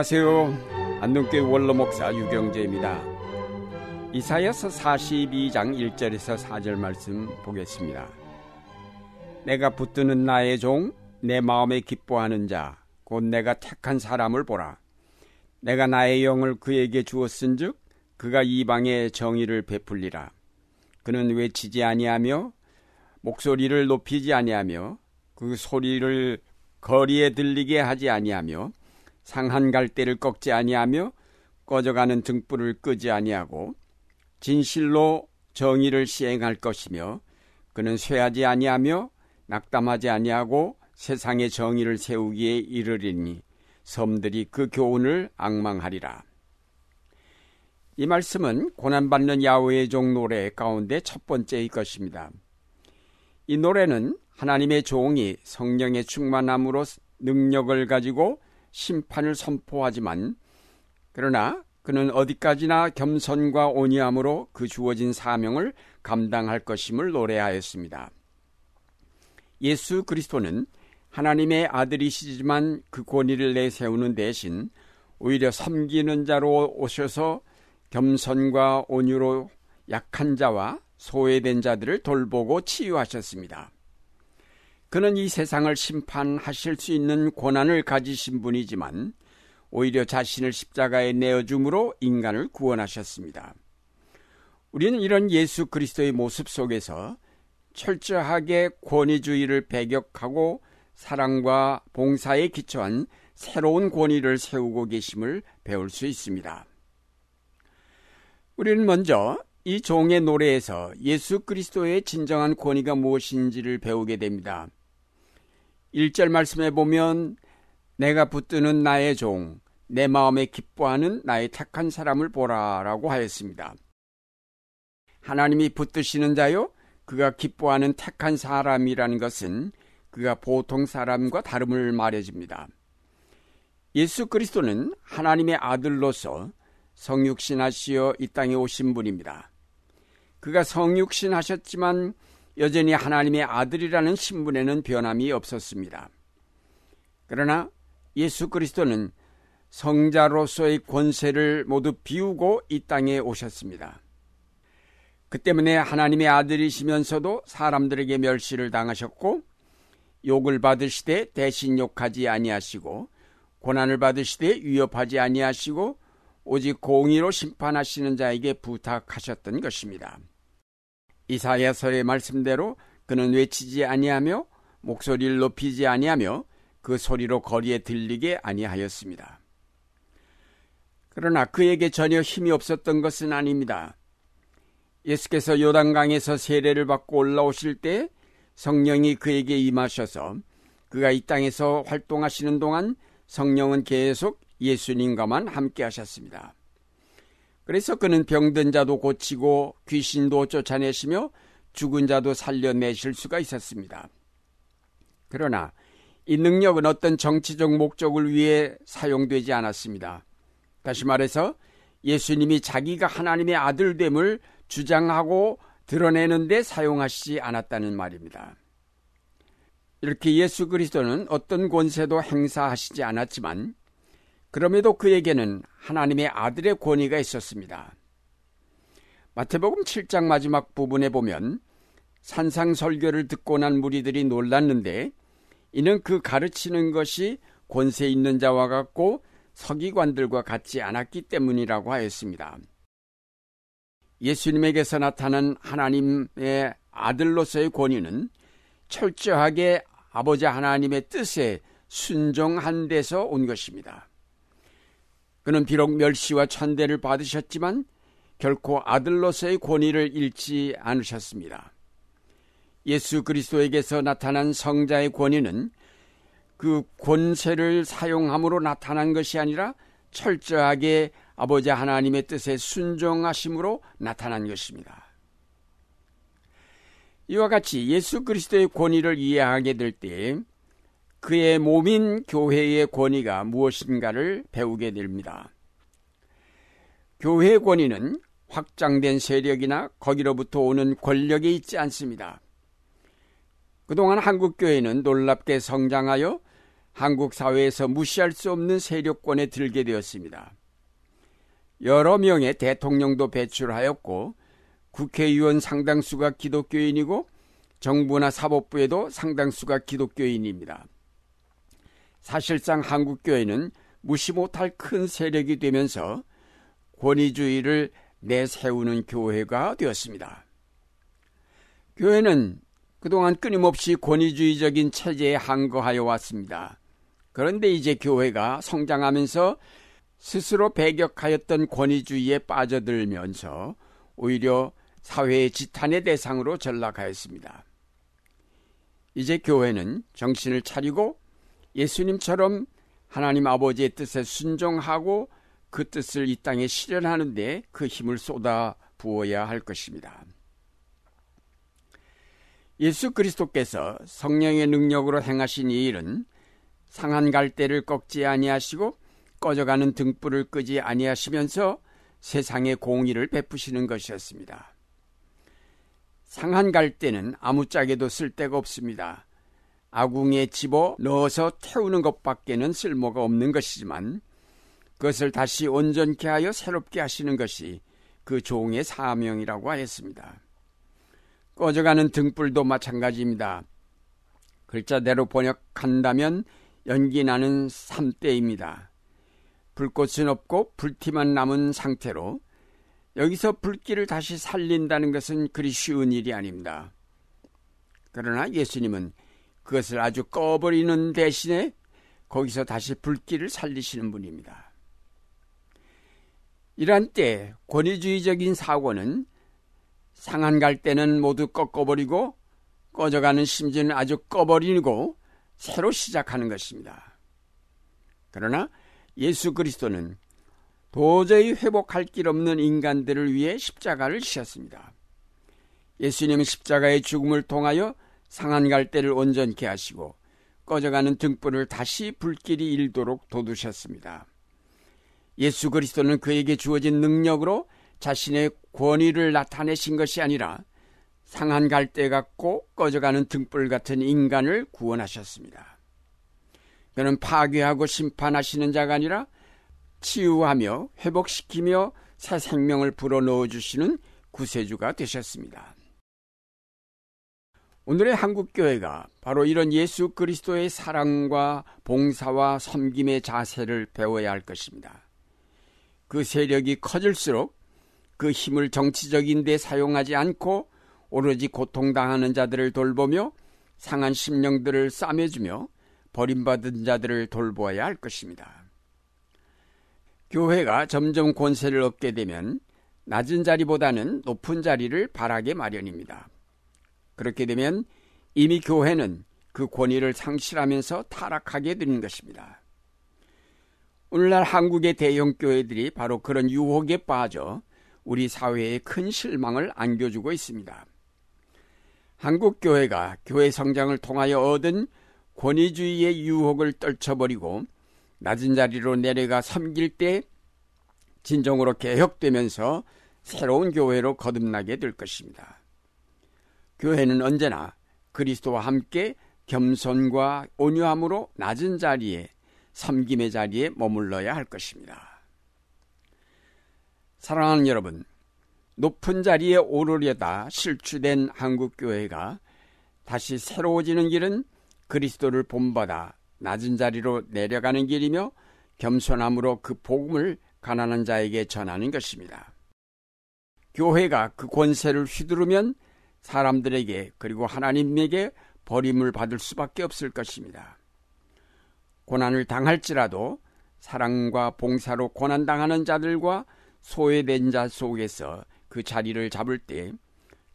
안녕하세요. 안동교회 원로목사 유경재입니다. 이사야서 42장 1절에서 4절 말씀 보겠습니다. 내가 붙드는 나의 종, 내 마음에 기뻐하는 자, 곧 내가 택한 사람을 보라. 내가 나의 영을 그에게 주었은즉 그가 이방에 정의를 베풀리라. 그는 외치지 아니하며 목소리를 높이지 아니하며 그 소리를 거리에 들리게 하지 아니하며 상한 갈대를 꺾지 아니하며 꺼져가는 등불을 끄지 아니하고 진실로 정의를 시행할 것이며 그는 쇠하지 아니하며 낙담하지 아니하고 세상의 정의를 세우기에 이르리니 섬들이 그 교훈을 앙망하리라. 이 말씀은 고난받는 야훼의 종 노래 가운데 첫 번째일 것입니다. 이 노래는 하나님의 종이 성령의 충만함으로 능력을 가지고 심판을 선포하지만 그러나 그는 어디까지나 겸손과 온유함으로 그 주어진 사명을 감당할 것임을 노래하였습니다. 예수 그리스도는 하나님의 아들이시지만 그 권위를 내세우는 대신 오히려 섬기는 자로 오셔서 겸손과 온유로 약한 자와 소외된 자들을 돌보고 치유하셨습니다. 그는 이 세상을 심판하실 수 있는 권한을 가지신 분이지만 오히려 자신을 십자가에 내어줌으로 인간을 구원하셨습니다. 우리는 이런 예수 그리스도의 모습 속에서 철저하게 권위주의를 배격하고 사랑과 봉사에 기초한 새로운 권위를 세우고 계심을 배울 수 있습니다. 우리는 먼저 이 종의 노래에서 예수 그리스도의 진정한 권위가 무엇인지를 배우게 됩니다. 1절 말씀에 보면 내가 붙드는 나의 종, 내 마음에 기뻐하는 나의 택한 사람을 보라라고 하였습니다. 하나님이 붙드시는 자요, 그가 기뻐하는 택한 사람이라는 것은 그가 보통 사람과 다름을 말해줍니다. 예수 그리스도는 하나님의 아들로서 성육신하시어 이 땅에 오신 분입니다. 그가 성육신하셨지만 여전히 하나님의 아들이라는 신분에는 변함이 없었습니다. 그러나 예수 그리스도는 성자로서의 권세를 모두 비우고 이 땅에 오셨습니다. 그 때문에 하나님의 아들이시면서도 사람들에게 멸시를 당하셨고 욕을 받으시되 대신 욕하지 아니하시고 고난을 받으시되 위협하지 아니하시고 오직 공의로 심판하시는 자에게 부탁하셨던 것입니다. 이사야서의 말씀대로 그는 외치지 아니하며 목소리를 높이지 아니하며 그 소리로 거리에 들리게 아니하였습니다. 그러나 그에게 전혀 힘이 없었던 것은 아닙니다. 예수께서 요단강에서 세례를 받고 올라오실 때 성령이 그에게 임하셔서 그가 이 땅에서 활동하시는 동안 성령은 계속 예수님과만 함께 하셨습니다. 그래서 그는 병든 자도 고치고 귀신도 쫓아내시며 죽은 자도 살려내실 수가 있었습니다. 그러나 이 능력은 어떤 정치적 목적을 위해 사용되지 않았습니다. 다시 말해서 예수님이 자기가 하나님의 아들됨을 주장하고 드러내는 데 사용하시지 않았다는 말입니다. 이렇게 예수 그리스도는 어떤 권세도 행사하시지 않았지만 그럼에도 그에게는 하나님의 아들의 권위가 있었습니다. 마태복음 7장 마지막 부분에 보면 산상설교를 듣고 난 무리들이 놀랐는데 이는 그 가르치는 것이 권세 있는 자와 같고 서기관들과 같지 않았기 때문이라고 하였습니다. 예수님에게서 나타난 하나님의 아들로서의 권위는 철저하게 아버지 하나님의 뜻에 순종한 데서 온 것입니다. 그는 비록 멸시와 천대를 받으셨지만 결코 아들로서의 권위를 잃지 않으셨습니다. 예수 그리스도에게서 나타난 성자의 권위는 그 권세를 사용함으로 나타난 것이 아니라 철저하게 아버지 하나님의 뜻에 순종하심으로 나타난 것입니다. 이와 같이 예수 그리스도의 권위를 이해하게 될 때 그의 몸인 교회의 권위가 무엇인가를 배우게 됩니다. 교회의 권위는 확장된 세력이나 거기로부터 오는 권력에 있지 않습니다. 그동안 한국교회는 놀랍게 성장하여 한국 사회에서 무시할 수 없는 세력권에 들게 되었습니다. 여러 명의 대통령도 배출하였고 국회의원 상당수가 기독교인이고 정부나 사법부에도 상당수가 기독교인입니다. 사실상 한국교회는 무시 못할 큰 세력이 되면서 권위주의를 내세우는 교회가 되었습니다. 교회는 그동안 끊임없이 권위주의적인 체제에 항거하여 왔습니다. 그런데 이제 교회가 성장하면서 스스로 배격하였던 권위주의에 빠져들면서 오히려 사회의 지탄의 대상으로 전락하였습니다. 이제 교회는 정신을 차리고 예수님처럼 하나님 아버지의 뜻에 순종하고 그 뜻을 이 땅에 실현하는 데 그 힘을 쏟아 부어야 할 것입니다. 예수 그리스도께서 성령의 능력으로 행하신 이 일은 상한 갈대를 꺾지 아니하시고 꺼져가는 등불을 끄지 아니하시면서 세상에 공의를 베푸시는 것이었습니다. 상한 갈대는 아무짝에도 쓸데가 없습니다. 아궁이에 집어 넣어서 태우는 것밖에는 쓸모가 없는 것이지만 그것을 다시 온전케 하여 새롭게 하시는 것이 그 종의 사명이라고 하였습니다. 꺼져가는 등불도 마찬가지입니다. 글자대로 번역한다면 연기 나는 삼대입니다. 불꽃은 없고 불티만 남은 상태로 여기서 불길을 다시 살린다는 것은 그리 쉬운 일이 아닙니다. 그러나 예수님은 그것을 아주 꺼버리는 대신에 거기서 다시 불길을 살리시는 분입니다. 이런 때 권위주의적인 사고는 상한 갈대는 모두 꺾어버리고 꺼져가는 심지는 아주 꺼버리고 새로 시작하는 것입니다. 그러나 예수 그리스도는 도저히 회복할 길 없는 인간들을 위해 십자가를 지셨습니다. 예수님은 십자가의 죽음을 통하여 상한 갈대를 온전케 하시고 꺼져가는 등불을 다시 불길이 일도록 돋우셨습니다. 예수 그리스도는 그에게 주어진 능력으로 자신의 권위를 나타내신 것이 아니라 상한 갈대 같고 꺼져가는 등불 같은 인간을 구원하셨습니다. 그는 파괴하고 심판하시는 자가 아니라 치유하며 회복시키며 새 생명을 불어넣어 주시는 구세주가 되셨습니다. 오늘의 한국교회가 바로 이런 예수 그리스도의 사랑과 봉사와 섬김의 자세를 배워야 할 것입니다. 그 세력이 커질수록 그 힘을 정치적인 데 사용하지 않고 오로지 고통당하는 자들을 돌보며 상한 심령들을 싸매주며 버림받은 자들을 돌보아야 할 것입니다. 교회가 점점 권세를 얻게 되면 낮은 자리보다는 높은 자리를 바라게 마련입니다. 그렇게 되면 이미 교회는 그 권위를 상실하면서 타락하게 되는 것입니다. 오늘날 한국의 대형 교회들이 바로 그런 유혹에 빠져 우리 사회에 큰 실망을 안겨주고 있습니다. 한국 교회가 교회 성장을 통하여 얻은 권위주의의 유혹을 떨쳐버리고 낮은 자리로 내려가 섬길 때 진정으로 개혁되면서 새로운 교회로 거듭나게 될 것입니다. 교회는 언제나 그리스도와 함께 겸손과 온유함으로 낮은 자리에 섬김의 자리에 머물러야 할 것입니다. 사랑하는 여러분, 높은 자리에 오르려다 실추된 한국교회가 다시 새로워지는 길은 그리스도를 본받아 낮은 자리로 내려가는 길이며 겸손함으로 그 복음을 가난한 자에게 전하는 것입니다. 교회가 그 권세를 휘두르면 사람들에게 그리고 하나님에게 버림을 받을 수밖에 없을 것입니다. 고난을 당할지라도 사랑과 봉사로 고난당하는 자들과 소외된 자 속에서 그 자리를 잡을 때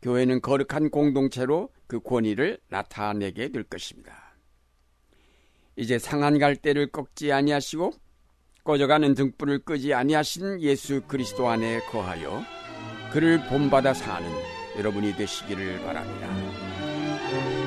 교회는 거룩한 공동체로 그 권위를 나타내게 될 것입니다. 이제 상한 갈대를 꺾지 아니하시고 꺼져가는 등불을 끄지 아니하신 예수 그리스도 안에 거하여 그를 본받아 사는 여러분이 되시기를 바랍니다.